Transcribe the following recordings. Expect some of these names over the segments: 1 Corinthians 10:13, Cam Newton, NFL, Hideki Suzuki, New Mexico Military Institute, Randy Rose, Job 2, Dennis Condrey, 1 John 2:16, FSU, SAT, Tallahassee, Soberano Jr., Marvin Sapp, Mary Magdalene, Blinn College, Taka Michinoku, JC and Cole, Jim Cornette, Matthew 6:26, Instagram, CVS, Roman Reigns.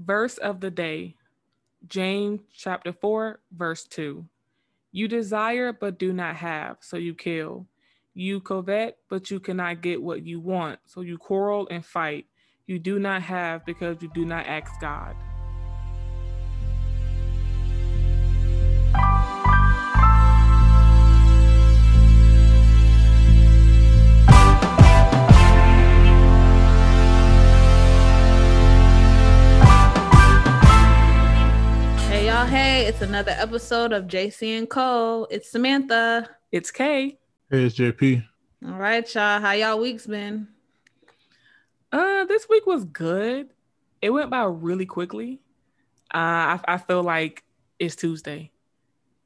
Verse of the day, James chapter 4, verse 2. You desire, but do not have, so you kill. You covet, but you cannot get what you want, so you quarrel and fight. You do not have because you do not ask God. Hey, it's another episode of JC and Cole. It's Samantha. It's Kay. Hey, it's JP. All right, y'all. How y'all week's been? This week was good. It went by really quickly. I feel like it's Tuesday.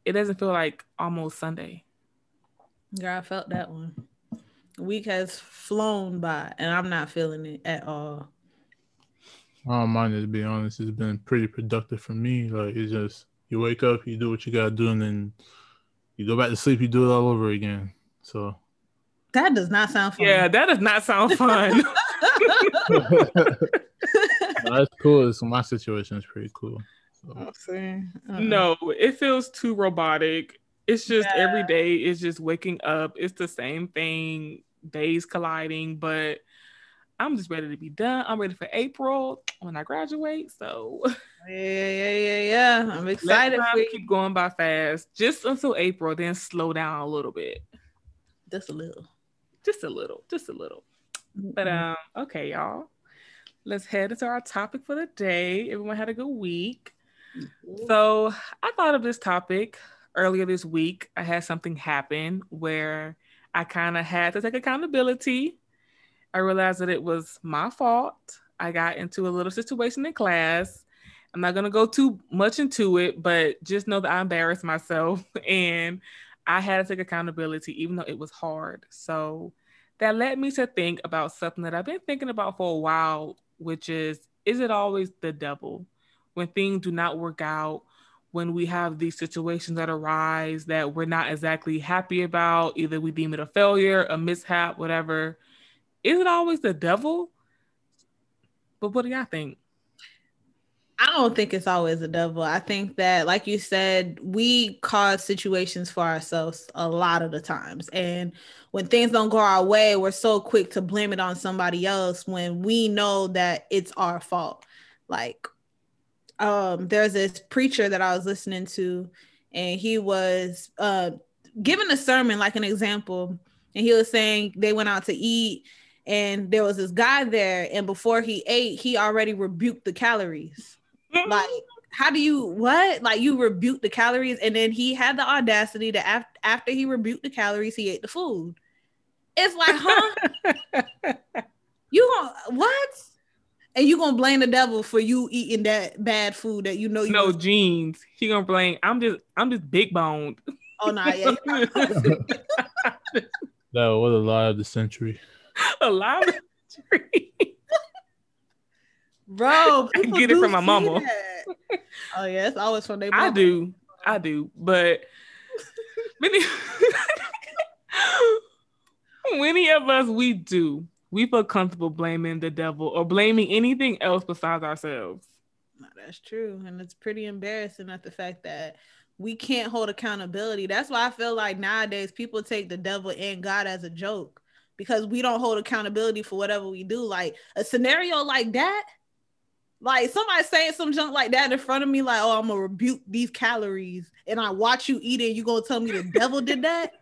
It doesn't feel like almost Sunday. Girl, I felt that one. The week has flown by, and I'm not feeling it at all. I don't mind it, to be honest. It's been pretty productive for me. Like, it's just, you wake up, you do what you got to do, and then you go back to sleep, you do it all over again. So that does not sound fun. Yeah, that does not sound fun. No, that's cool. It's, my situation is pretty cool. So. I'm saying, no, it feels too robotic. It's just every day is just waking up. It's the same thing, days colliding, but I'm just ready to be done. I'm ready for April when I graduate. So yeah. I'm excited. We keep going by fast, just until April, then slow down a little bit. Just a little. Mm-hmm. But okay, y'all. Let's head into our topic for the day. Everyone had a good week. Mm-hmm. So I thought of this topic earlier this week. I had something happen where I kind of had to take accountability. I realized that it was my fault. I got into a little situation in class. I'm not going to go too much into it, but just know that I embarrassed myself and I had to take accountability, even though it was hard. So that led me to think about something that I've been thinking about for a while, which is it always the devil? When things do not work out, when we have these situations that arise that we're not exactly happy about, either we deem it a failure, a mishap, whatever. Is it always the devil? But what do y'all think? I don't think it's always the devil. I think that, like you said, we cause situations for ourselves a lot of the times. And when things don't go our way, we're so quick to blame it on somebody else when we know that it's our fault. Like, there's this preacher that I was listening to, and he was giving a sermon, like an example. And he was saying they went out to eat, and there was this guy there, and before he ate, he already rebuked the calories. Like, how do you, what? Like, you rebuke the calories, and then he had the audacity to, after he rebuked the calories, he ate the food. It's like, huh? You gonna, what? And you gonna blame the devil for you eating that bad food that you know you no jeans. He gonna blame, I'm just big boned. Oh, no, yeah. No, what a lie of the century. A lie of the century. Bro, I get it from my mama. That. Oh, yeah, it's always from their mama. I do. But many of us, we do. We feel comfortable blaming the devil or blaming anything else besides ourselves. No, that's true. And it's pretty embarrassing at the fact that we can't hold accountability. That's why I feel like nowadays people take the devil and God as a joke, because we don't hold accountability for whatever we do. Like a scenario like that, like somebody saying some junk like that in front of me, like, oh, I'm gonna rebuke these calories, and I watch you eat it, you gonna tell me the devil did that?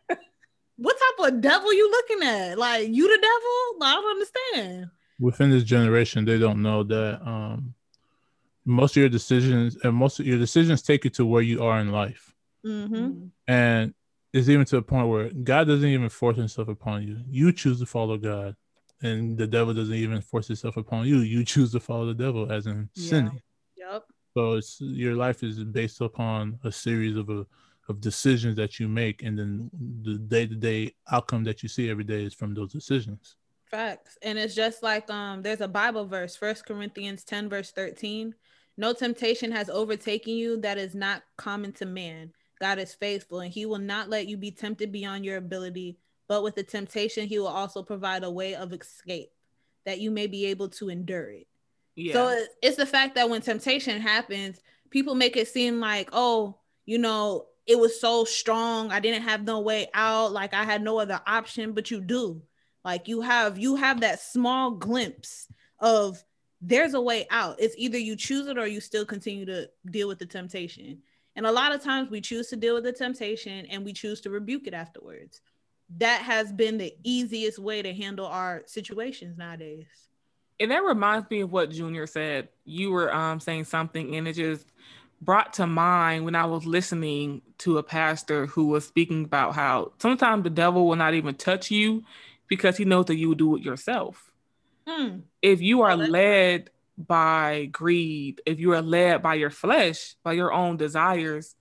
What type of devil you looking at? Like, you the devil? I don't understand. Within this generation, they don't know that most of your decisions take you to where you are in life. Mm-hmm. And it's even to a point where God doesn't even force himself upon you. You choose to follow God, and the devil doesn't even force himself upon you. You choose to follow the devil, as in sinning. Yep. So your life is based upon a series of decisions that you make, and then the day-to-day outcome that you see every day is from those decisions. Facts. And it's just like there's a Bible verse, 1 Corinthians 10, verse 13. No temptation has overtaken you that is not common to man. God is faithful, and he will not let you be tempted beyond your ability, but with the temptation, he will also provide a way of escape that you may be able to endure it. Yeah. So it's the fact that when temptation happens, people make it seem like, oh, you know, it was so strong. I didn't have no way out. Like I had no other option, but you do. Like you have that small glimpse of there's a way out. It's either you choose it or you still continue to deal with the temptation. And a lot of times we choose to deal with the temptation and we choose to rebuke it afterwards. That has been the easiest way to handle our situations nowadays. And that reminds me of what Junior said. You were saying something, and it just brought to mind when I was listening to a pastor who was speaking about how sometimes the devil will not even touch you because he knows that you will do it yourself. Mm. If you are led by greed, if you are led by your flesh, by your own desires,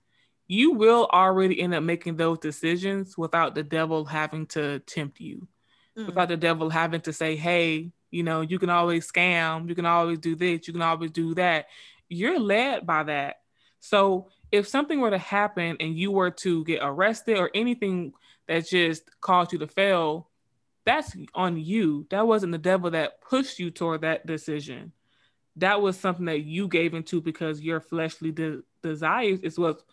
you will already end up making those decisions without the devil having to tempt you, without the devil having to say, hey, you know, you can always scam, you can always do this, you can always do that. You're led by that. So if something were to happen and you were to get arrested or anything that just caused you to fail, that's on you. That wasn't the devil that pushed you toward that decision. That was something that you gave into because your fleshly desires is what,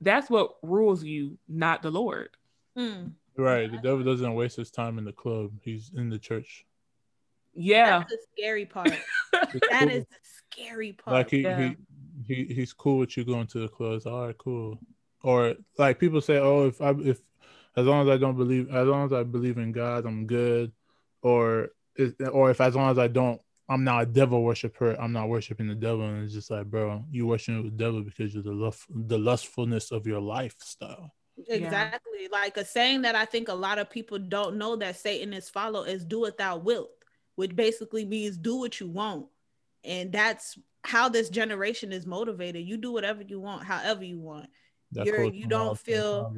that's what rules you, not the Lord. Mm. Right. The devil doesn't waste his time in the club. He's in the church. Yeah. That's the scary part. That is the scary part. Like he's cool with you going to the clubs. All right, cool. Or like people say, oh, if as long as I don't believe, as long as I believe in God, I'm good. Or if as long as I don't, I'm not a devil worshiper. I'm not worshiping the devil. And it's just like, bro, you worshiping the devil because you're the lustfulness of your lifestyle. Exactly. Yeah. Like a saying that I think a lot of people don't know that Satan is follow is do what thou wilt, which basically means do what you want. And that's how this generation is motivated. You do whatever you want, however you want. You don't feel,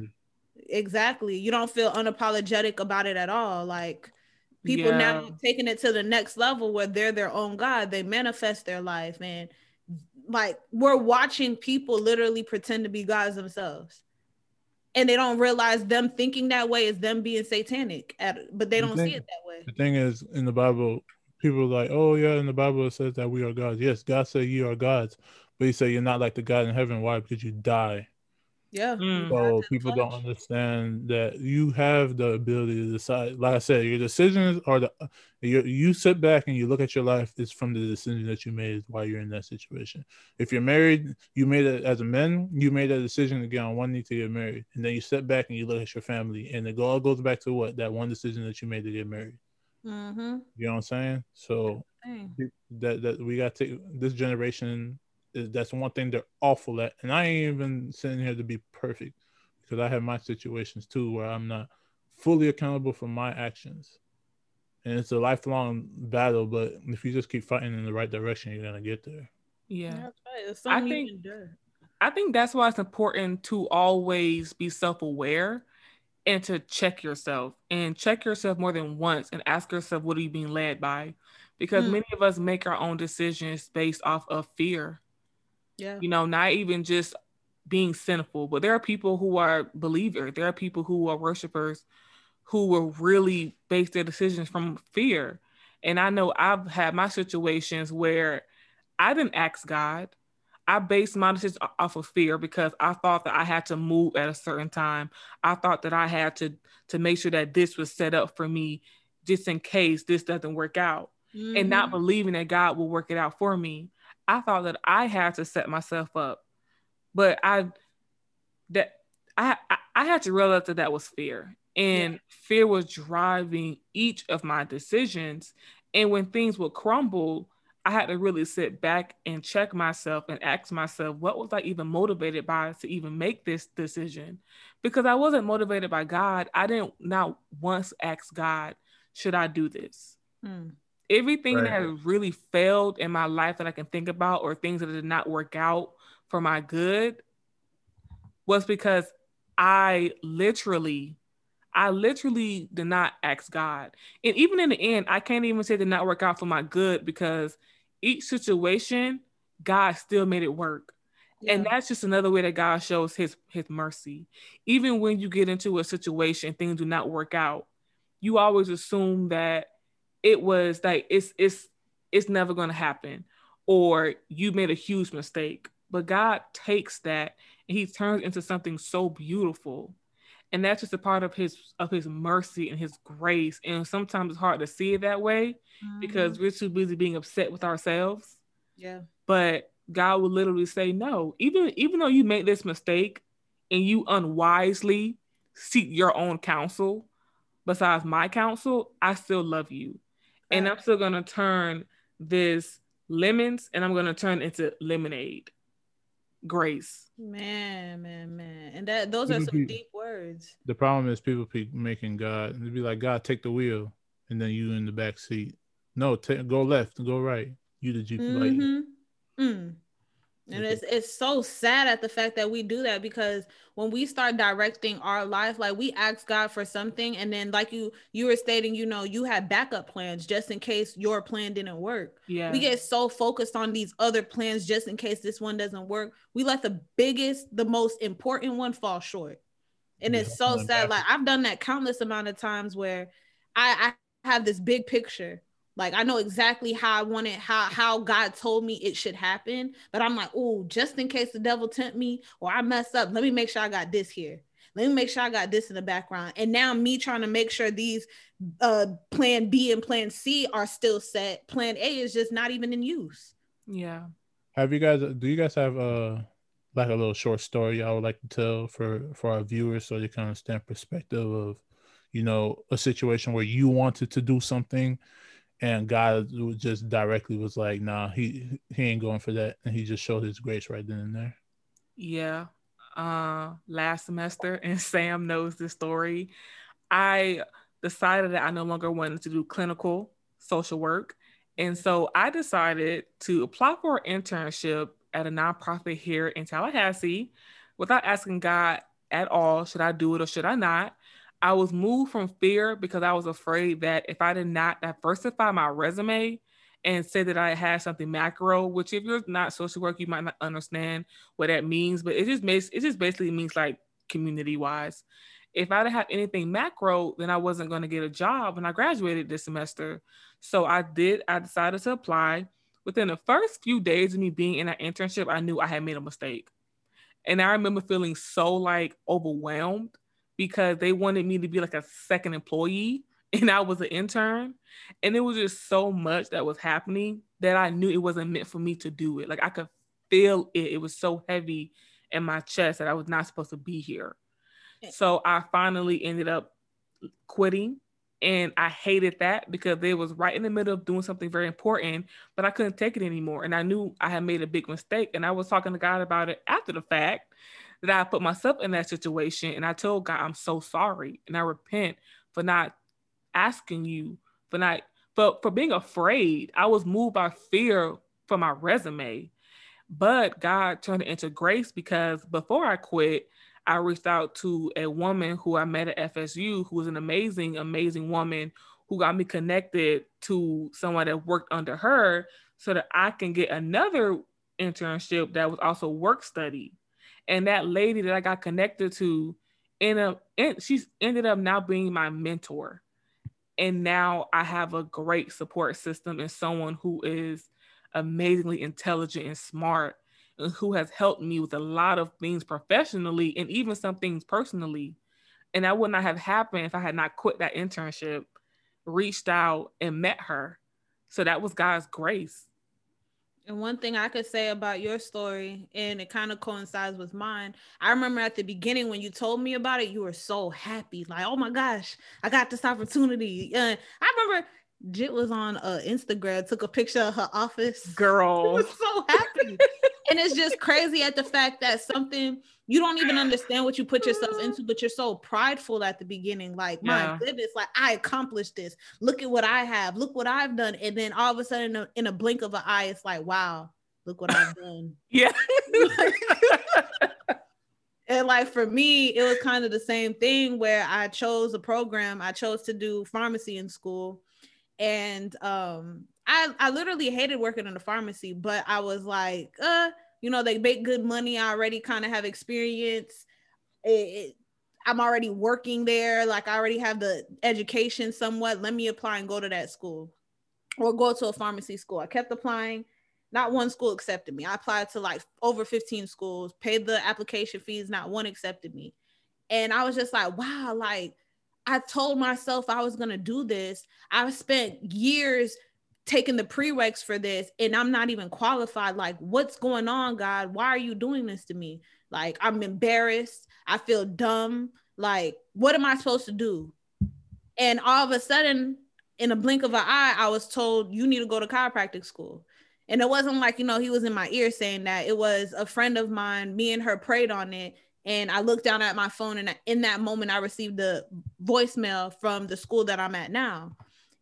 exactly. You don't feel unapologetic about it at all. Like people now taking it to the next level where they're their own God. They manifest their life. And like we're watching people literally pretend to be gods themselves. And they don't realize them thinking that way is them being satanic, but they don't see it that way. The thing is, in the Bible, people are like, oh yeah, in the Bible it says that we are gods. Yes, God said you are gods, but he said you're not like the God in heaven. Why? Because you die. Yeah. Mm. So people don't understand that you have the ability to decide. Like I said, your decisions are you sit back and you look at your life. It's from the decision that you made while you're in that situation. If you're married, you made it as a man. You made that decision to get on one knee to get married, and then you sit back and you look at your family, and it all goes back to what that one decision that you made to get married. Mm-hmm. You know what I'm saying? So that we got to this generation. That's one thing they're awful at, and I ain't even sitting here to be perfect because I have my situations too where I'm not fully accountable for my actions, and it's a lifelong battle. But if you just keep fighting in the right direction, you're gonna get there. Yeah, that's right. I think that's why it's important to always be self-aware and to check yourself and more than once and ask yourself, what are you being led by? Because many of us make our own decisions based off of fear. Yeah. You know, not even just being sinful, but there are people who are believers. There are people who are worshipers who will really base their decisions from fear. And I know I've had my situations where I didn't ask God. I based my decisions off of fear because I thought that I had to move at a certain time. I thought that I had to make sure that this was set up for me just in case this doesn't work out. Mm-hmm. And not believing that God will work it out for me. I thought that I had to set myself up, but I had to realize that that was fear, and fear was driving each of my decisions. And when things would crumble, I had to really sit back and check myself and ask myself, what was I even motivated by to even make this decision? Because I wasn't motivated by God. I didn't not once ask God, should I do this? Mm. Everything that has really failed in my life that I can think about, or things that did not work out for my good, was because I literally did not ask God. And even in the end, I can't even say it did not work out for my good, because each situation, God still made it work. Yeah. And that's just another way that God shows his mercy. Even when you get into a situation, things do not work out, you always assume that it was like it's never going to happen, or you made a huge mistake. But God takes that and he turns it into something so beautiful. And that's just a part of his mercy and his grace. And sometimes it's hard to see it that way because we're too busy being upset with ourselves. Yeah. But God will literally say, no, even though you made this mistake and you unwisely seek your own counsel besides my counsel, I still love you. Right. And I'm still going to turn this lemons and I'm going to turn into lemonade. Grace. Man. And that those are some deep words. The problem is people keep making God, and they'd be like, God, take the wheel. And then you in the back seat. No, go left and go right. You the Jeep light. And it's so sad at the fact that we do that, because when we start directing our life, like we ask God for something, and then like you were stating, you know, you had backup plans just in case your plan didn't work. Yeah. We get so focused on these other plans just in case this one doesn't work. We let the most important one fall short. And it's so sad. Like I've done that countless amount of times where I have this big picture. Like I know exactly how I want it, how God told me it should happen. But I'm like, oh, just in case the devil tempt me or I mess up, let me make sure I got this here. Let me make sure I got this in the background. And now me trying to make sure these plan B and plan C are still set. Plan A is just not even in use. Yeah. Do you guys have like a little short story I would like to tell for our viewers so they can understand perspective of, you know, a situation where you wanted to do something and God just directly was like, nah, he ain't going for that. And he just showed his grace right then and there. Yeah. Last semester, and Sam knows this story, I decided that I no longer wanted to do clinical social work. And so I decided to apply for an internship at a nonprofit here in Tallahassee without asking God at all, should I do it or should I not? I was moved from fear because I was afraid that if I did not diversify my resume and say that I had something macro, which if you're not social work, you might not understand what that means, but it just basically means like community-wise. If I didn't have anything macro, then I wasn't going to get a job when I graduated this semester. So I decided to apply. Within the first few days of me being in that internship, I knew I had made a mistake. And I remember feeling so like overwhelmed, because they wanted me to be like a second employee and I was an intern. And it was just so much that was happening that I knew it wasn't meant for me to do it. Like I could feel it. It was so heavy in my chest that I was not supposed to be here. So I finally ended up quitting. And I hated that because it was right in the middle of doing something very important, but I couldn't take it anymore. And I knew I had made a big mistake. And I was talking to God about it after the fact, that I put myself in that situation. And I told God, I'm so sorry. And I repent for not asking you, for being afraid. I was moved by fear for my resume, but God turned it into grace, because before I quit, I reached out to a woman who I met at FSU, who was an amazing, amazing woman, who got me connected to someone that worked under her so that I can get another internship that was also work study. And that lady that I got connected to, she ended up now being my mentor. And now I have a great support system and someone who is amazingly intelligent and smart, and who has helped me with a lot of things professionally and even some things personally. And that would not have happened if I had not quit that internship, reached out and met her. So that was God's grace. And one thing I could say about your story, and it kind of coincides with mine, I remember at the beginning when you told me about it, you were so happy. Like, oh my gosh, I got this opportunity. I remember Jit was on Instagram, took a picture of her office. Girl. She was so happy. And it's just crazy at the fact that something, you don't even understand what you put yourself into, but you're so prideful at the beginning. Like, my goodness, like I accomplished this. Look at what I have. Look what I've done. And then all of a sudden in a blink of an eye, it's like, wow, look what I've done. Yeah. And like for me, it was kind of the same thing where I chose a program. I chose to do pharmacy in school. And I literally hated working in the pharmacy, but I was like, you know, they make good money. I already kind of have experience. I'm already working there. Like I already have the education somewhat. Let me apply and go to that school or go to a pharmacy school. I kept applying. Not one school accepted me. I applied to like over 15 schools, paid the application fees, not one accepted me. And I was just like, wow, like I told myself I was going to do this. I've spent years taking the prereqs for this and I'm not even qualified. Like, what's going on, God? Why are you doing this to me? Like, I'm embarrassed. I feel dumb. Like, what am I supposed to do? And all of a sudden, in a blink of an eye, I was told, you need to go to chiropractic school. And it wasn't like, you know, he was in my ear saying that. It was a friend of mine, me and her prayed on it. And I looked down at my phone, and in that moment, I received the voicemail from the school that I'm at now.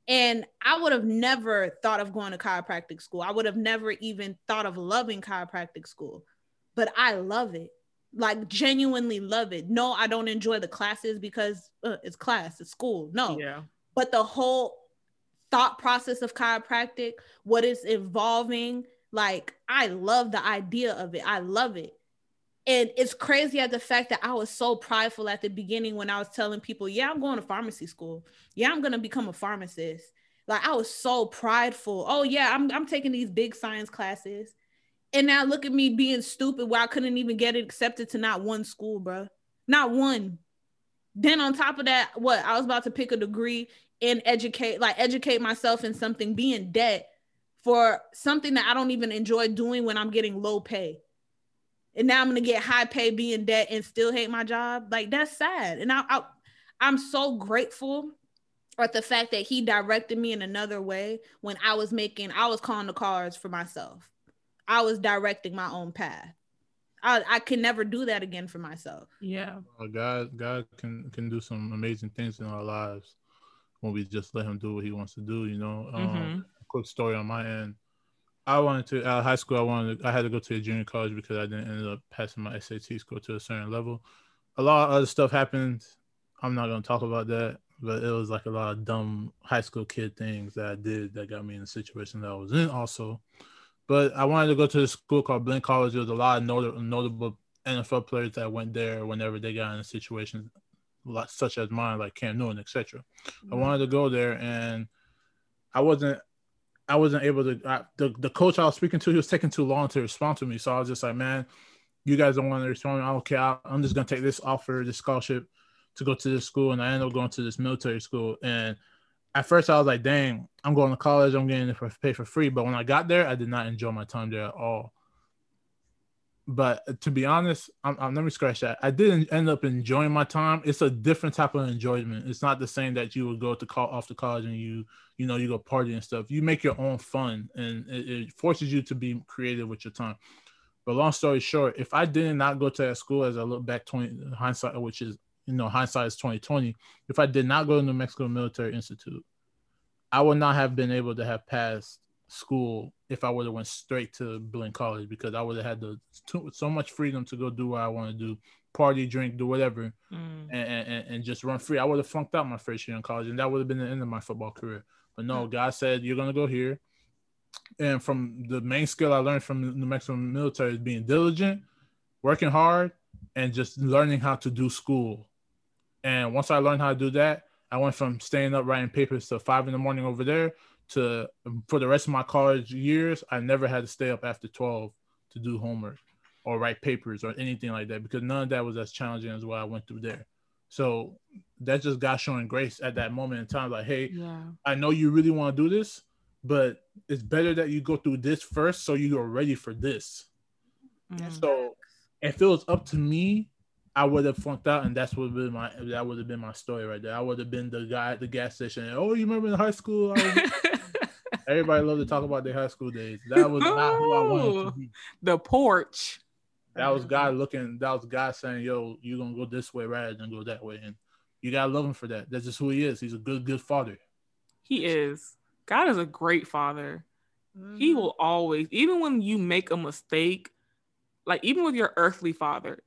And I would have never thought of going to chiropractic school. I would have never even thought of loving chiropractic school, but I love it. Like, genuinely love it. No, I don't enjoy the classes because it's class, it's school. No, yeah. But the whole thought process of chiropractic, what it's involving, like, I love the idea of it. I love it. And it's crazy at the fact that I was so prideful at the beginning when I was telling people, yeah, I'm going to pharmacy school. Yeah, I'm going to become a pharmacist. Like, I was so prideful. Oh yeah, I'm taking these big science classes. And now look at me being stupid where I couldn't even get it accepted to not one school, bro. Not one. Then on top of that, what? I was about to pick a degree and educate myself in something, be in debt for something that I don't even enjoy doing when I'm getting low pay. And now I'm going to get high pay, be in debt, and still hate my job. Like, that's sad. And I'm so grateful at the fact that he directed me in another way when I was calling the cards for myself. I was directing my own path. I can never do that again for myself. Yeah. God can do some amazing things in our lives when we just let him do what he wants to do, you know. Quick story on my end. I wanted to, out of high school, I had to go to a junior college because I didn't end up passing my SAT score to a certain level. A lot of other stuff happened. I'm not going to talk about that, but it was like a lot of dumb high school kid things that I did that got me in the situation that I was in also. But I wanted to go to a school called Blinn College. There was a lot of notable NFL players that went there whenever they got in a situation such as mine, like Cam Newton, etc. Mm-hmm. I wanted to go there, and I wasn't able to. The coach I was speaking to, he was taking too long to respond to me. So I was just like, man, you guys don't want to respond. Okay, I'm just going to take this offer, this scholarship to go to this school. And I ended up going to this military school. And at first I was like, dang, I'm going to college. I'm getting it for pay for free. But when I got there, I did not enjoy my time there at all. But to be honest, let me scratch that. I didn't end up enjoying my time. It's a different type of enjoyment. It's not the same that you would go to call off to college and you go party and stuff. You make your own fun, and it forces you to be creative with your time. But long story short, if I did not go to that school, as I look back, hindsight is 2020. If I did not go to New Mexico Military Institute, I would not have been able to have passed school if I would have went straight to Blinn College, because I would have had so much freedom to go do what I want to do, party, drink, do whatever, and just run free. I would have flunked out my first year in college, and that would have been the end of my football career. But no, God said, you're going to go here. And from the main skill I learned from the New Mexico military is being diligent, working hard, and just learning how to do school. And once I learned how to do that, I went from staying up writing papers to 5 a.m. over there to, for the rest of my college years, I never had to stay up after 12 to do homework or write papers or anything like that, because none of that was as challenging as what I went through there. So that's just God showing grace at that moment in time. Like, hey, yeah, I know you really want to do this, but it's better that you go through this first so you are ready for this. Mm. So if it was up to me, I would have flunked out, and that would have been my story right there. I would have been the guy at the gas station. Oh, you remember in high school? Everybody loved to talk about their high school days. That was not who I wanted to be. The porch. That was God saying, yo, you're going to go this way rather than go that way. And you got to love him for that. That's just who he is. He's a good, good father. He is. God is a great father. Mm. He will always, even when you make a mistake, like even with your earthly father,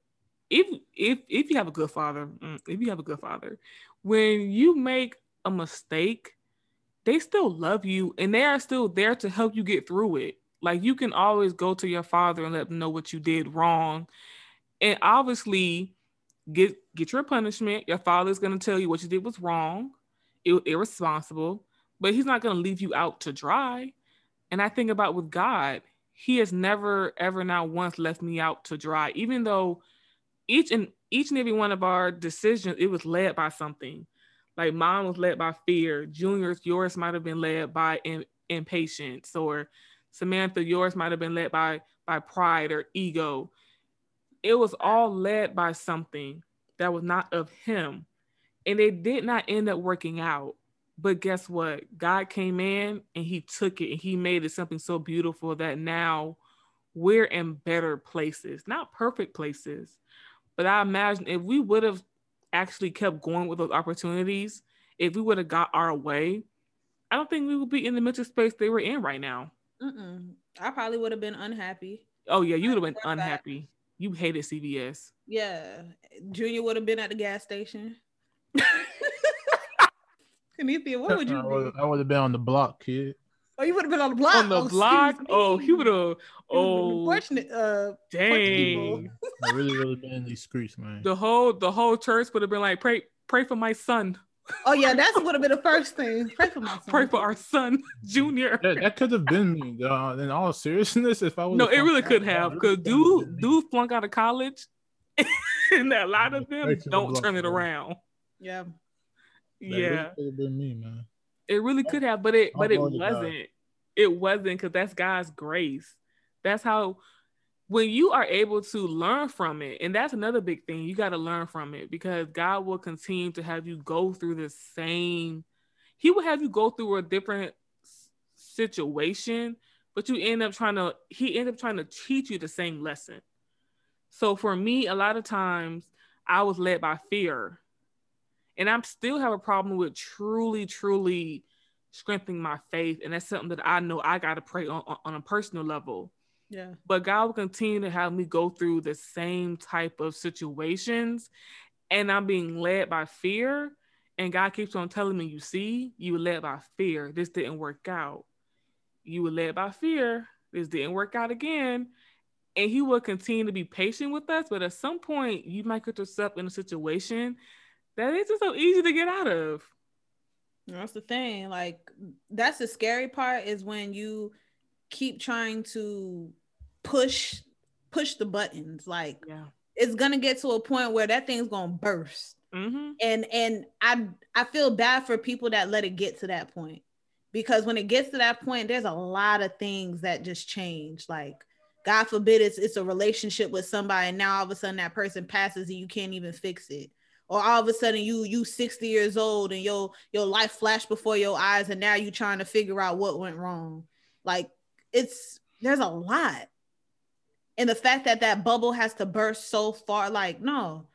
if you have a good father, when you make a mistake, they still love you and they are still there to help you get through it. Like, you can always go to your father and let them know what you did wrong, and obviously get your punishment. Your father's going to tell you what you did was wrong, irresponsible, but he's not going to leave you out to dry. And I think about with God, He has never, ever, not once left me out to dry, even though each and every one of our decisions, it was led by something. Like mine was led by fear. Junior's, yours might've been led by impatience, or Samantha, yours might've been led by pride or ego. It was all led by something that was not of him. And they did not end up working out. But guess what? God came in and he took it and he made it something so beautiful that now we're in better places, not perfect places. But I imagine if we would have actually kept going with those opportunities, if we would have got our way, I don't think we would be in the mental space they were in right now. Mm-mm. I probably would have been unhappy. Oh yeah, you would have been unhappy. You hated CVS. Yeah. Junior would have been at the gas station. Anethia, what would you do? I would have been on the block, kid. Oh, you would have been on the block? On the block? Oh, he would have. Oh, fortunate. Dang. I really, really been in these streets, man. The whole church would have been like, pray for my son. Oh, yeah, that would have been the first thing. Pray for my son. Pray for our son, Junior. That could have been me, dog. In all seriousness, if I was. No, it really could have, because dude flunked out of college, and a lot of them don't turn it around. Yeah. That yeah, really been me, man. It really could have, but it wasn't. God. It wasn't, because that's God's grace. That's how, when you are able to learn from it, and that's another big thing. You got to learn from it, because God will continue to have you go through the same. He will have you go through a different situation, but you end up trying to teach you the same lesson. So for me, a lot of times I was led by fear. And I still have a problem with truly, truly strengthening my faith. And that's something that I know I got to pray on a personal level. Yeah. But God will continue to have me go through the same type of situations. And I'm being led by fear. And God keeps on telling me, you see, you were led by fear. This didn't work out. You were led by fear. This didn't work out again. And he will continue to be patient with us. But at some point, you might get yourself in a situation that isn't so easy to get out of. That's the thing. Like, that's the scary part, is when you keep trying to push the buttons. Like, yeah, it's gonna get to a point where that thing's gonna burst. Mm-hmm. And I feel bad for people that let it get to that point, because when it gets to that point, there's a lot of things that just change. Like, God forbid, it's a relationship with somebody, and now all of a sudden that person passes and you can't even fix it. Or all of a sudden you 60 years old and your life flashed before your eyes, and now you trying to figure out what went wrong. Like, there's a lot. And the fact that bubble has to burst so far, like, no,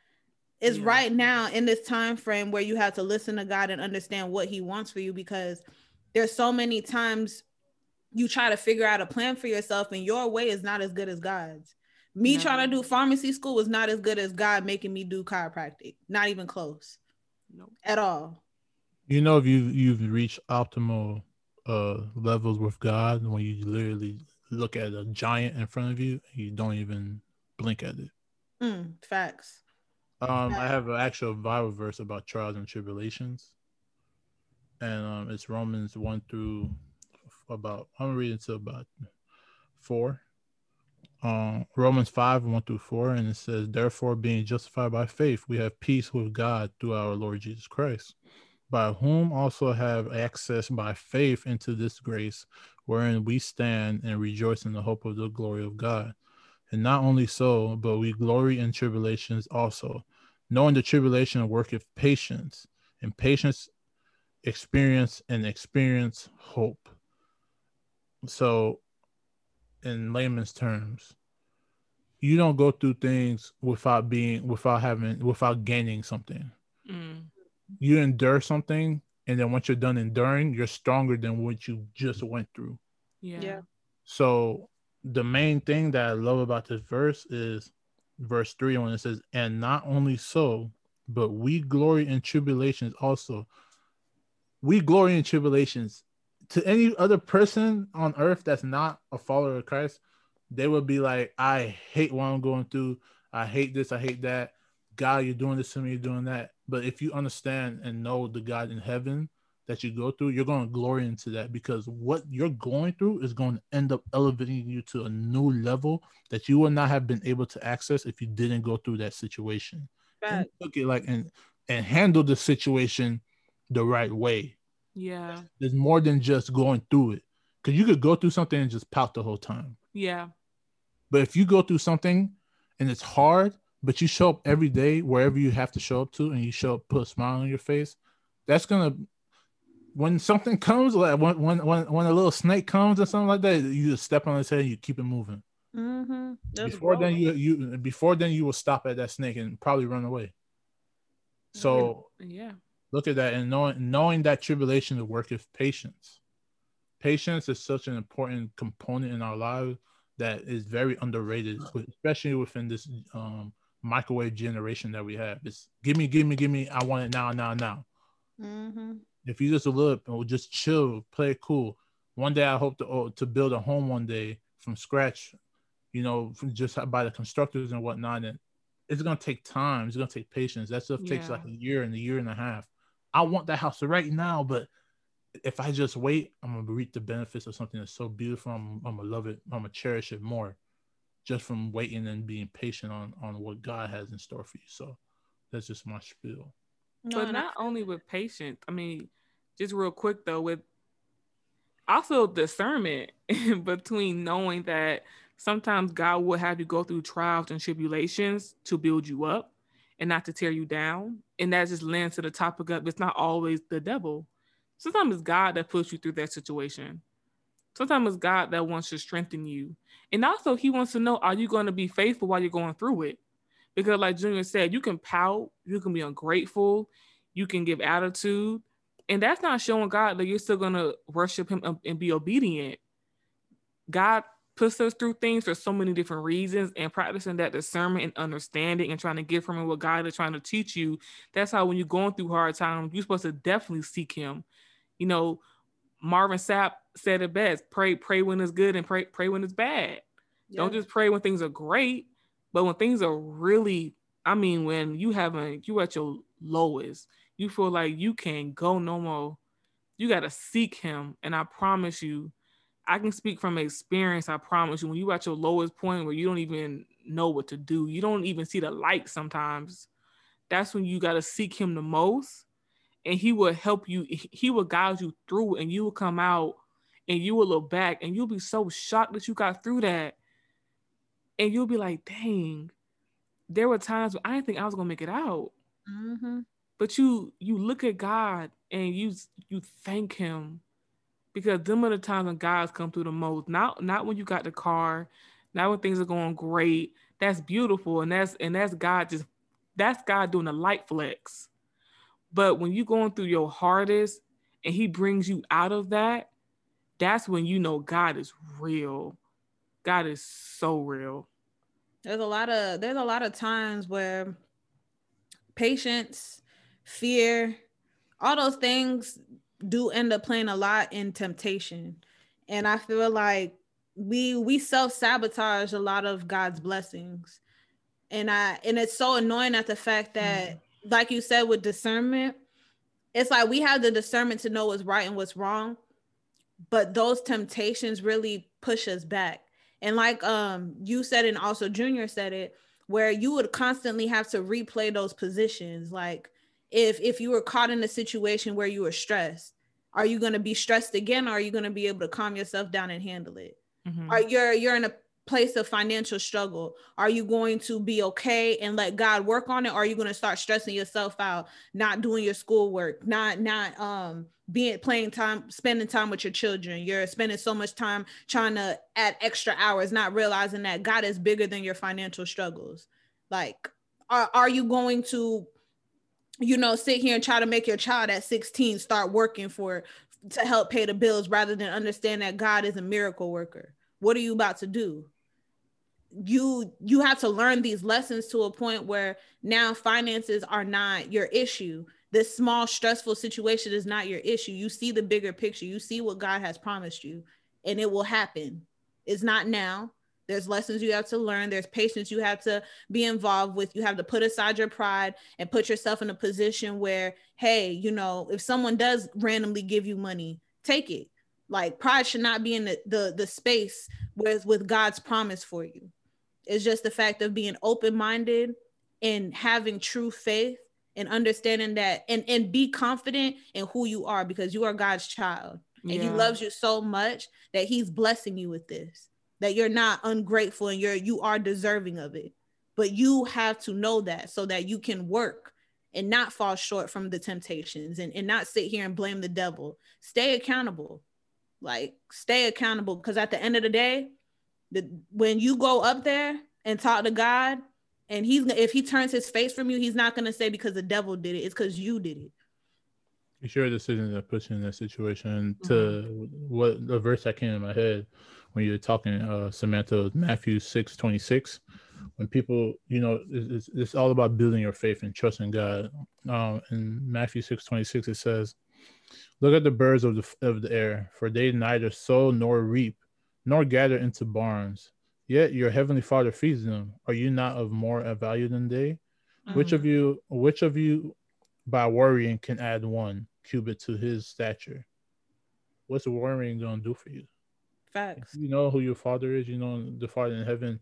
it's right now in this time frame where you have to listen to God and understand what he wants for you, because there's so many times you try to figure out a plan for yourself and your way is not as good as God's. Me trying to do pharmacy school was not as good as God making me do chiropractic. Not even close. Nope. At all. You know, if you've reached optimal levels with God, when you literally look at a giant in front of you, you don't even blink at it. Facts. I have an actual Bible verse about trials and tribulations. And it's Romans 1 through about, I'm going to read until about 4. Romans 5:1-4, and it says, therefore, being justified by faith, we have peace with God through our Lord Jesus Christ, by whom also have access by faith into this grace, wherein we stand and rejoice in the hope of the glory of God. And not only so, but we glory in tribulations also, knowing the tribulation worketh patience, and patience experience, and experience hope. So, in layman's terms, you don't go through things without gaining something. You endure something, and then once you're done enduring, you're stronger than what you just went through. Yeah. So the main thing that I love about this verse is verse 3, when it says, and not only so, but we glory in tribulations also. We glory in tribulations. To any other person on earth that's not a follower of Christ, they would be like, I hate what I'm going through. I hate this. I hate that. God, you're doing this to me. You're doing that. But if you understand and know the God in heaven, that you go through, you're going to glory into that, because what you're going through is going to end up elevating you to a new level that you would not have been able to access if you didn't go through that situation. Right. Look at like and handle the situation the right way. Yeah, there's more than just going through it, because you could go through something and just pout the whole time. Yeah, but if you go through something and it's hard, but you show up every day wherever you have to show up to, and you show up, put a smile on your face, that's gonna, when something comes, like when a little snake comes or something like that, you just step on its head and you keep it moving. Mm-hmm. Before then you will stop at that snake and probably run away. So yeah, look at that, and knowing that tribulation worketh patience. Patience is such an important component in our lives that is very underrated, especially within this microwave generation that we have. It's gimme, I want it now. Mm-hmm. If you just look or just chill, play it cool. One day I hope to build a home one day from scratch, just by the constructors and whatnot. And it's going to take time. It's going to take patience. That stuff takes like a year and a half. I want that house right now, but if I just wait, I'm going to reap the benefits of something that's so beautiful. I'm going to love it. I'm going to cherish it more just from waiting and being patient on what God has in store for you. So that's just my spiel. No, but not only with patience, I mean, just real quick though, with also discernment between knowing that sometimes God will have you go through trials and tribulations to build you up and not to tear you down. And that just lends to the topic of, it's not always the devil. Sometimes it's God that puts you through that situation. Sometimes it's God that wants to strengthen you. And also he wants to know, are you going to be faithful while you're going through it? Because like Junior said, you can pout, you can be ungrateful, you can give attitude, and that's not showing God that you're still going to worship him and be obedient. God puts us through things for so many different reasons, and practicing that discernment and understanding and trying to get from him what God is trying to teach you. That's how when you're going through hard times, you're supposed to definitely seek him. You know, Marvin Sapp said it best, pray when it's good and pray when it's bad. Yeah. Don't just pray when things are great. But when things are really, I mean, when you at your lowest, you feel like you can't go no more, you got to seek him. And I promise you, I can speak from experience. I promise you, when you at your lowest point where you don't even know what to do, you don't even see the light sometimes, that's when you got to seek him the most. And he will help you. He will guide you through, and you will come out and you will look back and you'll be so shocked that you got through that. And you'll be like, dang, there were times when I didn't think I was going to make it out. Mm-hmm. But you look at God and you thank him, because them are the times when God's come through the most. Not when you got the car, not when things are going great. That's beautiful. And that's God that's God doing a light flex. But when you're going through your hardest and he brings you out of that, that's when you know God is real. God is so real. There's a lot of times where patience, fear, all those things do end up playing a lot in temptation. And I feel like we self-sabotage a lot of God's blessings. And it's so annoying at the fact that, like you said, with discernment, it's like we have the discernment to know what's right and what's wrong, but those temptations really push us back. And like you said, and also Junior said it, where you would constantly have to replay those positions. Like if you were caught in a situation where you were stressed, are you going to be stressed again? Or are you going to be able to calm yourself down and handle it? Mm-hmm. Or you're in a place of financial struggle. Are you going to be okay and let God work on it? Or are you going to start stressing yourself out, not doing your schoolwork, not spending time with your children? You're spending so much time trying to add extra hours, not realizing that God is bigger than your financial struggles. Like, are you going to, sit here and try to make your child at 16 start working to help pay the bills rather than understand that God is a miracle worker? What are you about to do? You have to learn these lessons to a point where now finances are not your issue. This small stressful situation is not your issue. You see the bigger picture. You see what God has promised you, and it will happen. It's not now. There's lessons you have to learn. There's patience you have to be involved with. You have to put aside your pride and put yourself in a position where, hey, you know, if someone does randomly give you money, take it. Like, pride should not be in the space with God's promise for you. It's just the fact of being open-minded and having true faith and understanding that, and be confident in who you are, because you are God's child and He loves you so much that He's blessing you with this, that you're not ungrateful and you are deserving of it. But you have to know that so that you can work and not fall short from the temptations and not sit here and blame the devil. Stay accountable. Like, stay accountable, because at the end of the day, when you go up there and talk to God, and if He turns His face from you, He's not going to say because the devil did it. It's because you did it. It's your decision that puts you in that situation. Mm-hmm. To what the verse that came in my head when you were talking, Samantha, Matthew 6:26. When people, you know, it's all about building your faith and trusting God. In Matthew 6:26, it says, "Look at the birds of the air, for they neither sow nor reap, nor gather into barns. Yet your heavenly Father feeds them. Are you not of more value than they? Mm-hmm. Which of you, by worrying, can add one cubit to his stature?" What's worrying gonna do for you? Facts. You know who your Father is. You know the Father in heaven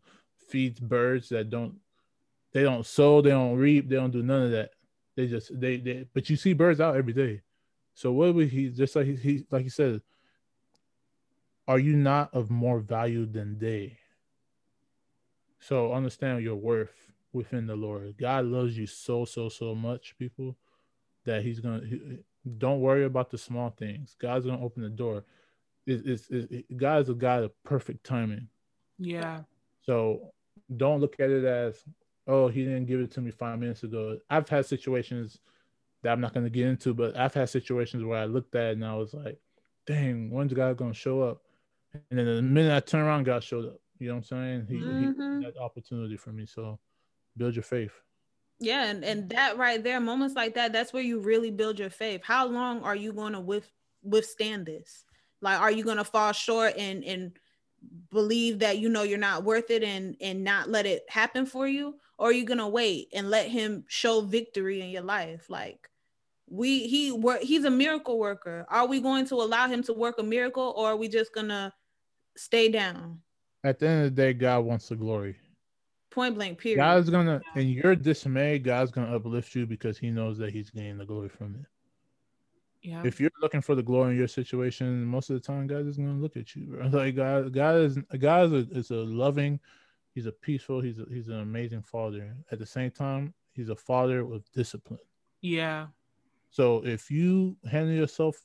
feeds birds that don't sow, they don't reap, they don't do none of that. They just they. But you see birds out every day. So what would He, just like he like He said, "Are you not of more value than they?" So understand your worth within the Lord. God loves you so, so, so much, people, that don't worry about the small things. God's going to open the door. God's a God of perfect timing. Yeah. So don't look at it as, oh, He didn't give it to me 5 minutes ago. I've had situations that I'm not going to get into, but I've had situations where I looked at it and I was like, dang, when's God going to show up? And then the minute I turn around, God showed up. You know what I'm saying? He that opportunity for me. So build your faith. Yeah. And that right there, moments like that, that's where you really build your faith. How long are you going to withstand this? Like, are you going to fall short and believe that, you know, you're not worth it and not let it happen for you? Or are you going to wait and let Him show victory in your life? Like, he's a miracle worker. Are we going to allow Him to work a miracle, or are we just going to stay down? At the end of the day, God wants the glory. Point blank, period. God's going to, in your dismay, God's going to uplift you because He knows that He's gaining the glory from it. Yeah. If you're looking for the glory in your situation, most of the time, God is going to look at you, bro. Like, God is a loving, He's a peaceful, He's an amazing Father. At the same time, He's a Father with discipline. Yeah. So if you handle yourself,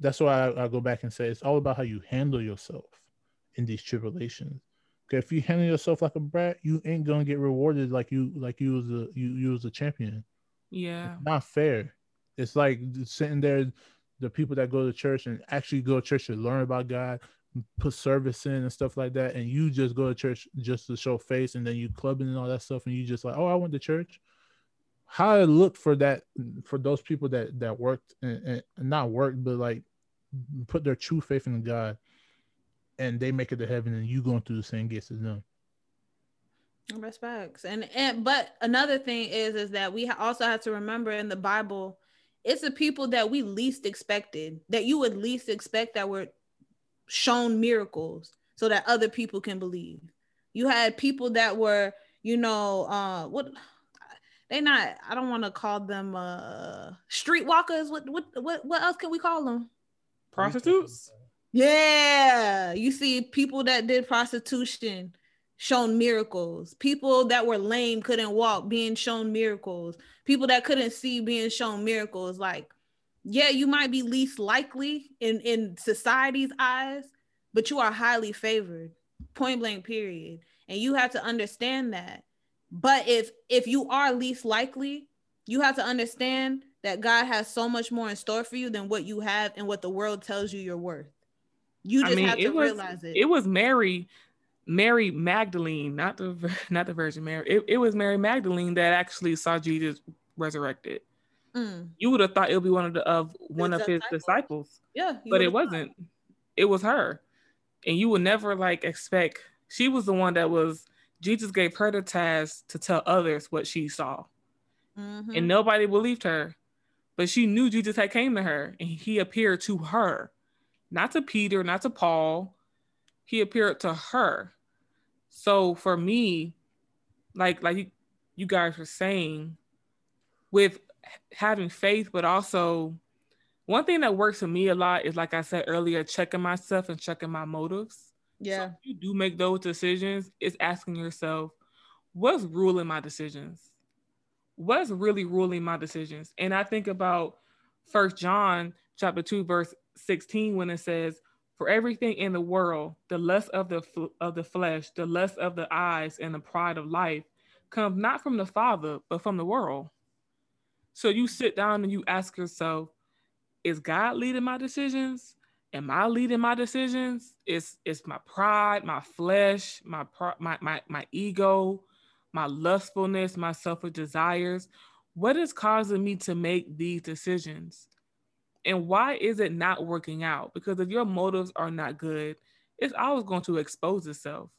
that's why I go back and say, it's all about how you handle yourself in these tribulations. Okay, if you handle yourself like a brat, you ain't gonna get rewarded like you was a champion. Yeah, it's not fair. It's like sitting there, the people that go to church and actually go to church and learn about God, put service in and stuff like that, and you just go to church just to show face, and then you clubbing and all that stuff, and you just like, oh, I went to church. How I look for those people that worked and not worked, but like put their true faith in God, and they make it to heaven, and you going through the same gates as them. That's facts. But another thing is that we also have to remember in the Bible, it's the people that we least expected, that you would least expect, that were shown miracles so that other people can believe. You had people that were, you know, I don't want to call them streetwalkers. What else can we call them? Prostitutes? Yeah, you see people that did prostitution shown miracles. People that were lame, couldn't walk, being shown miracles. People that couldn't see being shown miracles. Like, yeah, you might be least likely in society's eyes, but you are highly favored. Point blank, period. And you have to understand that. But if you are least likely, you have to understand that God has so much more in store for you than what you have and what the world tells you you're worth. You just realize it. It was Mary Magdalene, not the Virgin Mary. It was Mary Magdalene that actually saw Jesus resurrected. Mm. You would have thought it would be one of his disciples. Yeah, but it wasn't. It was her, and you would never like expect She was the one that was, Jesus gave her the task to tell others what she saw. Mm-hmm. And nobody believed her, but she knew Jesus had came to her and he appeared to her, not to Peter, not to Paul. He appeared to her. So for me, like you guys were saying, with having faith, but also one thing that works for me a lot is, like I said earlier, checking myself and checking my motives. Yeah. So if you do make those decisions, it's asking yourself, what's ruling my decisions? What's really ruling my decisions? And I think about 1 John chapter 2, verse 16, when it says, for everything in the world, the lust of the flesh, the lust of the eyes, and the pride of life comes not from the Father, but from the world. So you sit down and you ask yourself, is God leading my decisions? Am I leading my decisions? It's my pride, my flesh, my ego, my lustfulness, my selfish desires. What is causing me to make these decisions? And why is it not working out? Because if your motives are not good, it's always going to expose itself.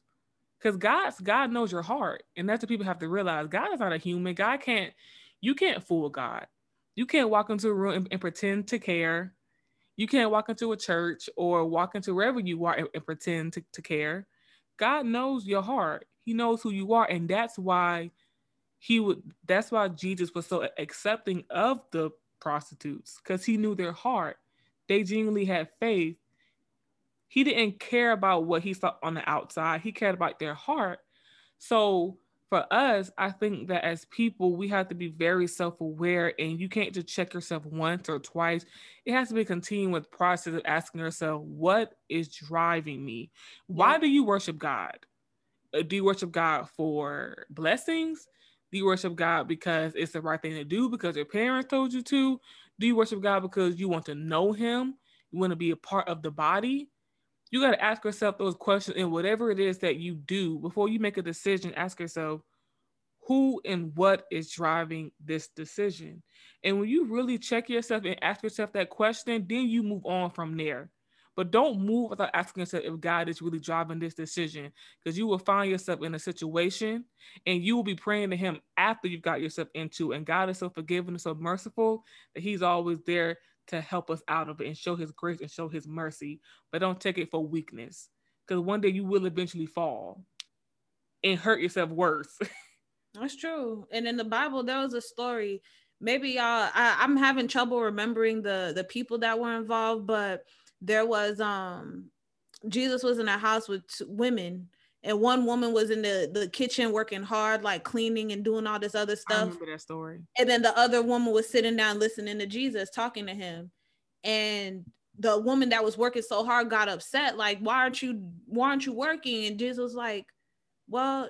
Because God knows your heart. And that's what people have to realize. God is not a human. You can't fool God. You can't walk into a room and pretend to care. You can't walk into a church or walk into wherever you are and pretend to care. God knows your heart. He knows who you are. And that's why Jesus was so accepting of the prostitutes, because he knew their heart. They genuinely had faith. He didn't care about what he saw on the outside. He cared about their heart. So for us, I think that as people, we have to be very self-aware, and you can't just check yourself once or twice. It has to be continuing with the process of asking yourself, what is driving me? Why do you worship God? Do you worship God for blessings? Do you worship God because it's the right thing to do, because your parents told you to? Do you worship God because you want to know him? You want to be a part of the body? You got to ask yourself those questions, and whatever it is that you do, before you make a decision, ask yourself, who and what is driving this decision? And when you really check yourself and ask yourself that question, then you move on from there. But don't move without asking yourself if God is really driving this decision, because you will find yourself in a situation and you will be praying to him after you've got yourself into it. And God is so forgiving and so merciful that he's always there to help us out of it and show his grace and show his mercy. But don't take it for weakness, because one day you will eventually fall and hurt yourself worse. That's true. And in the Bible, there was a story. Maybe y'all, I'm having trouble remembering the people that were involved, but there was, Jesus was in a house with two women, and one woman was in the kitchen working hard, like cleaning and doing all this other stuff. I remember that story. And then the other woman was sitting down listening to Jesus, talking to him. And the woman that was working so hard got upset, like, why aren't you working? And Jesus was like, well,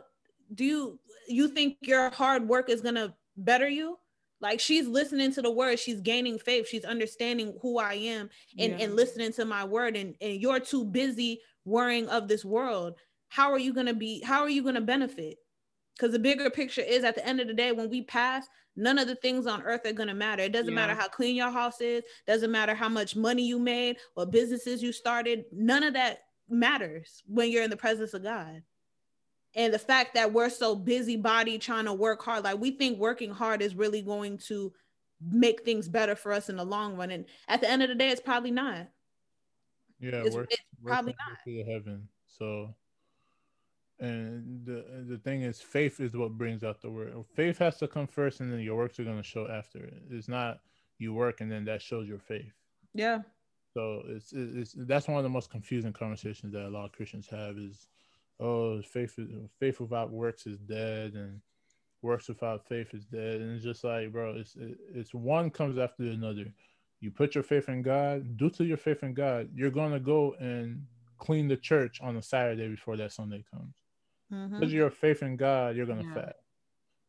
do you think your hard work is gonna better you? Like, she's listening to the word, she's gaining faith, she's understanding who I am and listening to my word, and you're too busy worrying of this world. How are you going to benefit? Because the bigger picture is, at the end of the day, when we pass, none of the things on earth are going to matter. It doesn't matter how clean your house is, doesn't matter how much money you made or businesses you started. None of that matters when you're in the presence of God. And the fact that we're so busybody trying to work hard, like, we think working hard is really going to make things better for us in the long run. And at the end of the day, it's probably not. Yeah, it's probably not. To heaven. So, and the thing is, faith is what brings out the work. Faith has to come first, and then your works are going to show after it. It's not you work and then that shows your faith. Yeah. So it's that's one of the most confusing conversations that a lot of Christians have is, oh, faith without works is dead, and works without faith is dead. And it's just like, bro, it's one comes after another. You put your faith in God. Due to your faith in God, you're going to go and clean the church on a Saturday before that Sunday comes. Mm-hmm. Because of your faith in God, you're going to fast.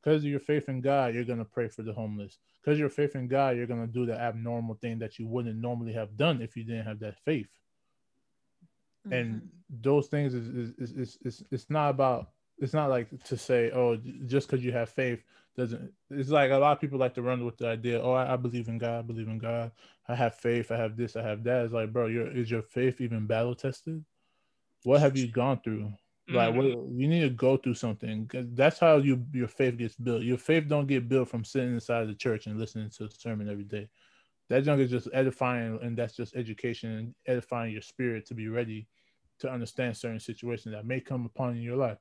Because of your faith in God, you're going to pray for the homeless. Because of your faith in God, you're going to do the abnormal thing that you wouldn't normally have done if you didn't have that faith. Mm-hmm. And those things it's not about, it's not like to say, oh, just because you have faith doesn't, it's like a lot of people like to run with the idea, oh, I believe in God, I believe in God, I have faith, I have this, I have that. It's like, bro, is your faith even battle tested? What have you gone through? Like, you need to go through something. That's how your faith gets built. Your faith don't get built from sitting inside the church and listening to a sermon every day. That junk is just edifying, and that's just education and edifying your spirit to be ready to understand certain situations that may come upon in your life.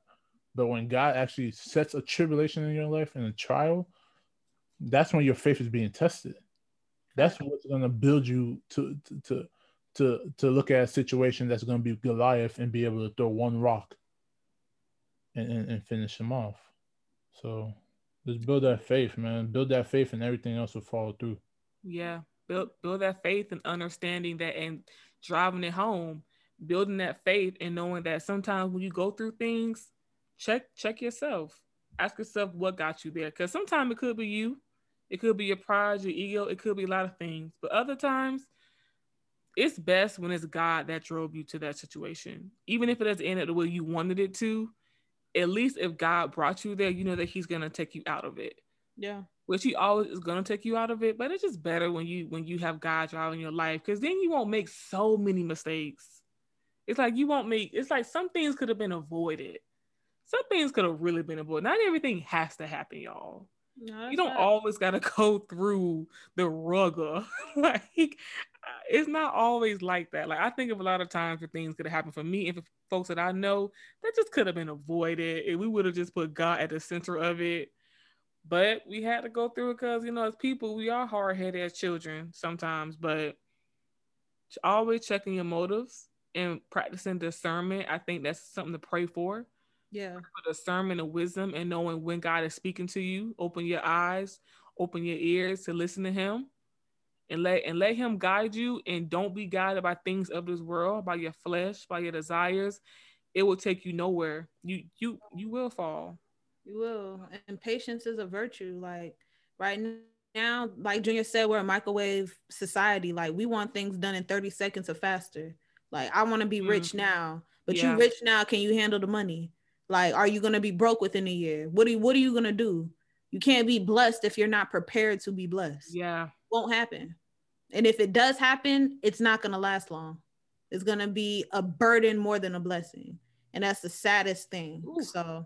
But when God actually sets a tribulation in your life and a trial, that's when your faith is being tested. That's what's going to build you to look at a situation that's going to be Goliath and be able to throw one rock and finish him off. So just build that faith, man. Build that faith, and everything else will follow through. Yeah, build that faith and understanding that, and driving it home, building that faith and knowing that sometimes when you go through things, check yourself. Ask yourself what got you there, because sometimes it could be you, it could be your pride, your ego, it could be a lot of things. But other times, it's best when it's God that drove you to that situation, even if it doesn't end up the way you wanted it to. At least if God brought you there, you know that He's gonna take you out of it. Yeah, which He always is gonna take you out of it. But it's just better when you have God driving your life, because then you won't make so many mistakes. It's like some things could have been avoided. Some things could have really been avoided. Not everything has to happen, y'all. No, you don't always got to go through the rugger. Like, it's not always like that. Like, I think of a lot of times where things could have happened for me and for folks that I know that just could have been avoided, and we would have just put God at the center of it. But we had to go through it because, you know, as people, we are hard-headed as children sometimes. But always checking your motives and practicing discernment. I think that's something to pray for. Yeah. For discernment and wisdom, and knowing when God is speaking to you. Open your eyes, open your ears to listen to Him, and let Him guide you. And don't be guided by things of this world, by your flesh, by your desires. It will take you nowhere. You will fall. You will. And patience is a virtue. Like right now, like Junior said, we're a microwave society. Like, we want things done in 30 seconds or faster. Like, I want to be rich now, but you rich now, can you handle the money? Like, are you going to be broke within a year? What are you going to do? You can't be blessed if you're not prepared to be blessed. Yeah. It won't happen. And if it does happen, it's not going to last long. It's going to be a burden more than a blessing. And that's the saddest thing. Ooh. So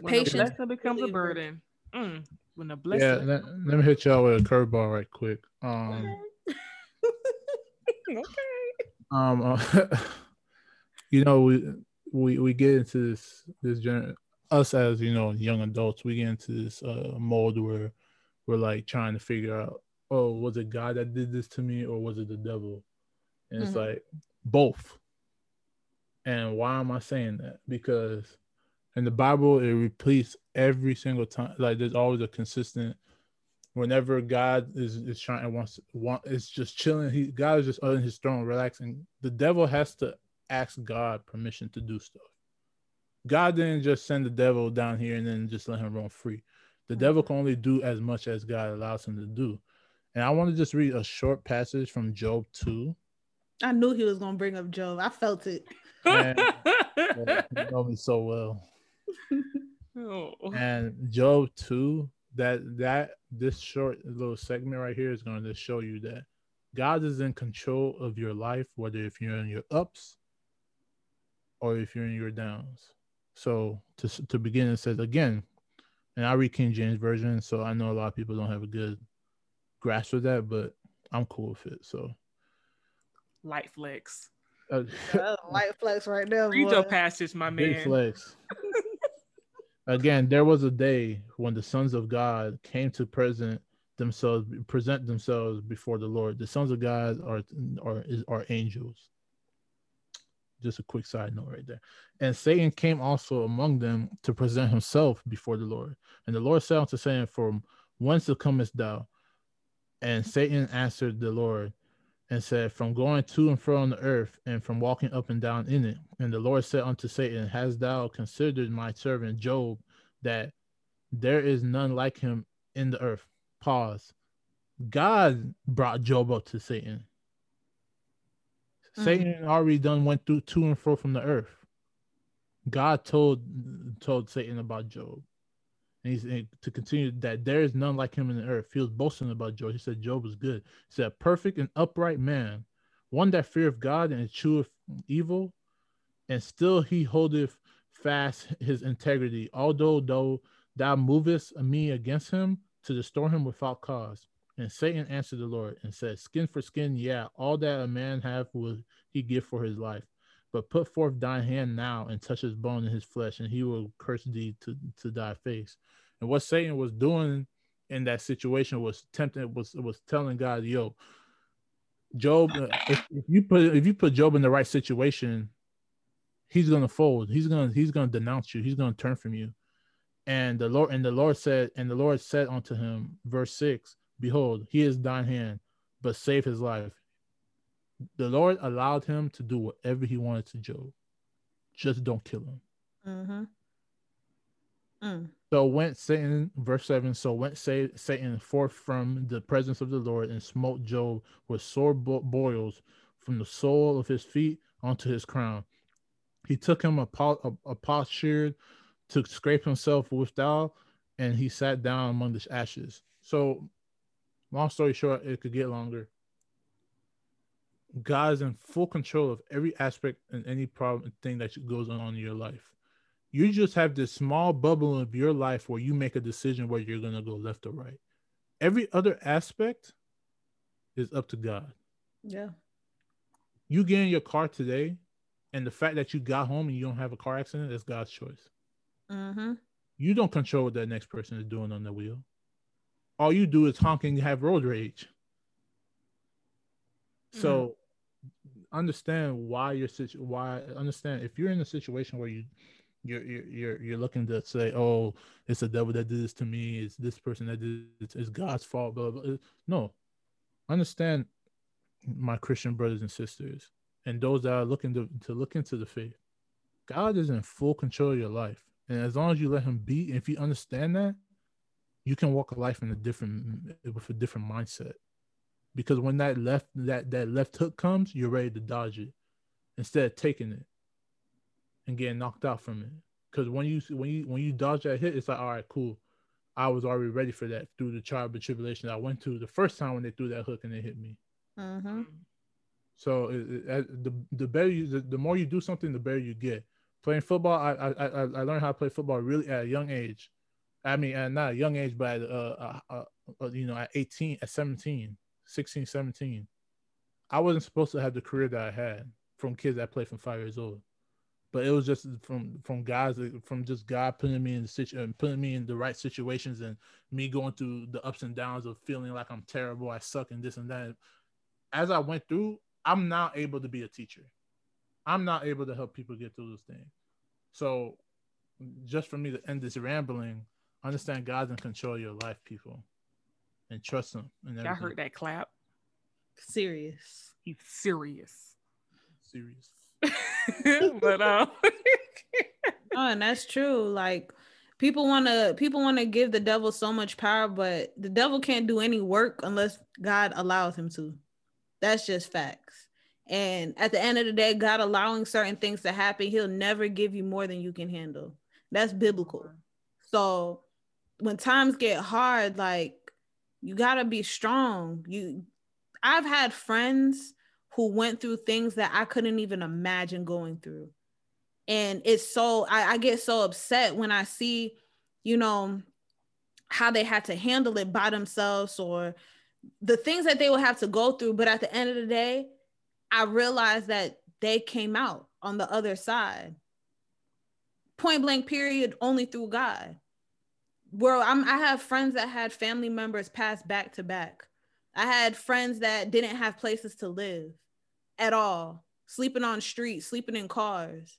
when patience becomes a burden. When the blessing. Yeah, let me hit y'all with a curveball right quick. Okay. You know, we get into this genre, us as, you know, young adults, we get into this mold where we're like trying to figure out, oh, was it God that did this to me, or was it the devil? And it's like both. And why am I saying that? Because in the Bible, it repeats every single time. Like, there's always a consistent, whenever God is trying and wants, it's just chilling. God is just on His throne, relaxing. The devil has to ask God permission to do stuff. God didn't just send the devil down here and then just let him roam free. The devil can only do as much as God allows him to do. And I want to just read a short passage from Job 2. I knew he was going to bring up Job. I felt it. And, he knows me so well. And Job 2, that this short little segment right here is going to show you that God is in control of your life, whether if you're in your ups or if you're in your downs. So to begin, it says again, and I read King James Version, so I know a lot of people don't have a good grasp of that, but I'm cool with it. So light flex. Light flex right now. Read your passage, my man. Big flex. Again, there was a day when the sons of God came to present themselves before the Lord. The sons of God are angels. Just a quick side note right there. And Satan came also among them to present himself before the Lord. And the Lord said unto Satan, from whence comest thou? And Satan answered the Lord and said, from going to and fro on the earth, and from walking up and down in it. And the Lord said unto Satan, hast thou considered my servant Job, that there is none like him in the earth? Pause. God brought Job up to Satan. Satan already went through to and fro from the earth. God told Satan about Job, and he's to continue that there is none like him in the earth. He was boasting about Job. He said Job was good. He said a perfect and upright man, one that feareth God and escheweth evil, and still he holdeth fast his integrity, although thou movest me against him to destroy him without cause. And Satan answered the Lord and said, skin for skin, yeah, all that a man hath will he give for his life. But put forth thine hand now and touch his bone and his flesh, and he will curse thee to thy face. And what Satan was doing in that situation was tempting, was telling God, yo, Job, if you put Job in the right situation, he's gonna fold. He's gonna denounce you. He's gonna turn from you. And the Lord said unto him, verse 6, behold, he is thine hand, but save his life. The Lord allowed him to do whatever he wanted to Job. Just don't kill him. Mm-hmm. Mm. So went Satan forth from the presence of the Lord and smote Job with sore boils from the sole of his feet unto his crown. He took him a potsherd to scrape himself withal, and he sat down among the ashes. So, long story short, it could get longer. God is in full control of every aspect and any problem thing that goes on in your life. You just have this small bubble of your life where you make a decision whether you're going to go left or right. Every other aspect is up to God. Yeah. You get in your car today, and the fact that you got home and you don't have a car accident, that's God's choice. Mm-hmm. You don't control what that next person is doing on the wheel. All you do is honk and have road rage. So understand understand if you're in a situation where you're looking to say, oh, it's the devil that did this to me, it's this person that did it, it's God's fault, blah, blah, blah. No. Understand, my Christian brothers and sisters, and those that are looking to look into the faith, God is in full control of your life. And as long as you let him be, if you understand that, you can walk a life with a different mindset. Because when that left hook comes, you're ready to dodge it instead of taking it and getting knocked out from it. Because when you dodge that hit, it's like, all right, cool. I was already ready for that through the trial and tribulation I went to the first time when they threw that hook and it hit me. Mm-hmm. So the more you do something, the better you get. Playing football, I learned how to play football really at a young age. I mean, not a young age, but at 18, at 17. 16, 17, I wasn't supposed to have the career that I had from kids that played from 5 years old, but it was just from God putting me in the situation, putting me in the right situations, and me going through the ups and downs of feeling like I'm terrible, I suck, and this and that. As I went through, I'm now able to be a teacher. I'm now able to help people get through those things. So, just for me to end this rambling, understand God's in control of your life, people. And trust him. I heard that clap. Serious. He's serious. Serious. But no, and that's true. Like people wanna give the devil so much power, but the devil can't do any work unless God allows him to. That's just facts. And at the end of the day, God allowing certain things to happen, he'll never give you more than you can handle. That's biblical. So when times get hard, like, you gotta be strong. I've had friends who went through things that I couldn't even imagine going through. And it's so, I get so upset when I see, you know, how they had to handle it by themselves or the things that they would have to go through. But at the end of the day, I realized that they came out on the other side. Point blank period, only through God. Well, I have friends that had family members pass back to back. I had friends that didn't have places to live at all, sleeping on streets, sleeping in cars.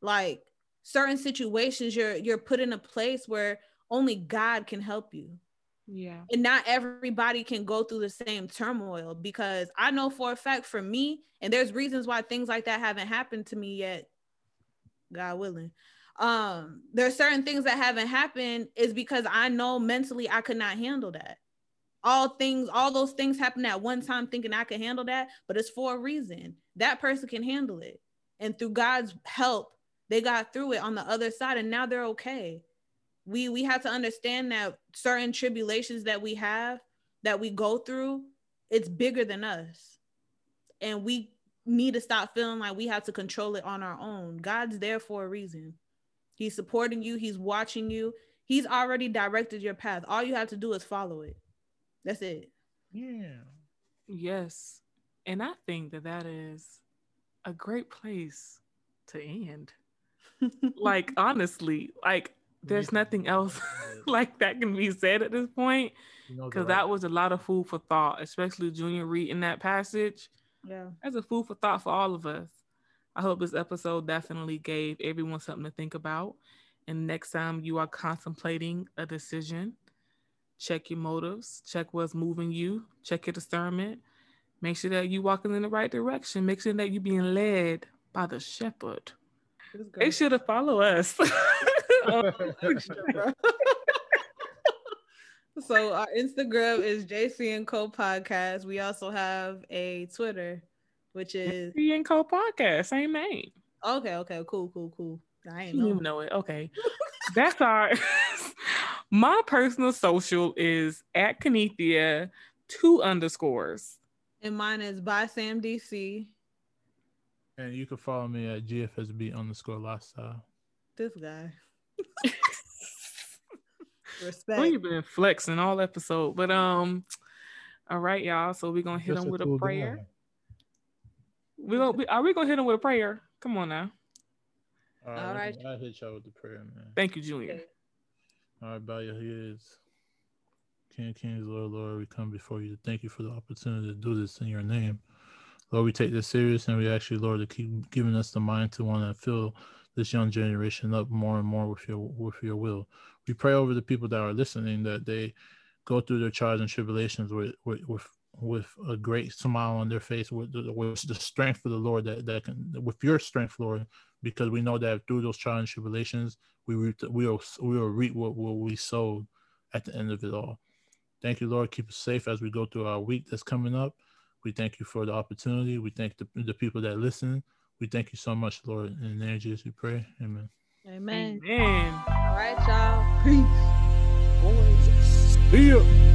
Like certain situations, you're put in a place where only God can help you. Yeah. And not everybody can go through the same turmoil, because I know for a fact for me, and there's reasons why things like that haven't happened to me yet, God willing. There are certain things that haven't happened is because I know mentally I could not handle that. All those things happen at one time thinking I could handle that, but it's for a reason. That person can handle it. And through God's help, they got through it on the other side and now they're okay. We have to understand that certain tribulations that we have, that we go through, it's bigger than us. And we need to stop feeling like we have to control it on our own. God's there for a reason. He's supporting you. He's watching you. He's already directed your path. All you have to do is follow it. That's it. Yeah. Yes. And I think that that is a great place to end. Like, honestly, like, there's nothing else like that can be said at this point, because that was a lot of food for thought, especially Junior reading that passage. Yeah. That's a food for thought for all of us. I hope this episode definitely gave everyone something to think about. And next time you are contemplating a decision, check your motives, check what's moving you, check your discernment. Make sure that you're walking in the right direction. Make sure that you're being led by the shepherd. Make sure to follow us. So our Instagram is JC and Cole Podcast. We also have a Twitter, which is JC and Cole Podcast, same name. Okay, cool. I ain't even know it. Okay. That's our my personal social is @Kenethia 2 underscores. And mine is by Sam DC. And you can follow me at GFSB_lifestyle. This guy. Respect. We've been flexing all episode, but all right, y'all. So we're gonna hit them with a prayer. Are we gonna hit them with a prayer? Come on now. All right. I'll hit y'all with the prayer, man. Thank you, Junior. Okay. All right, bow your heads. King of Kings, Lord, Lord, we come before you to thank you for the opportunity to do this in your name. Lord, we take this serious, and we actually, Lord, to keep giving us the mind to want to fill this young generation up more and more with your will. We pray over the people that are listening that they go through their trials and tribulations with a great smile on their face, with the strength of the Lord that can, with your strength, Lord, because we know that through those trials and tribulations, we will reap what we sowed at the end of it all. Thank you, Lord. Keep us safe as we go through our week that's coming up. We thank you for the opportunity. We thank the people that listen. We thank you so much, Lord. In the name of Jesus, we pray. Amen. All right, y'all. Peace. Boys. See ya.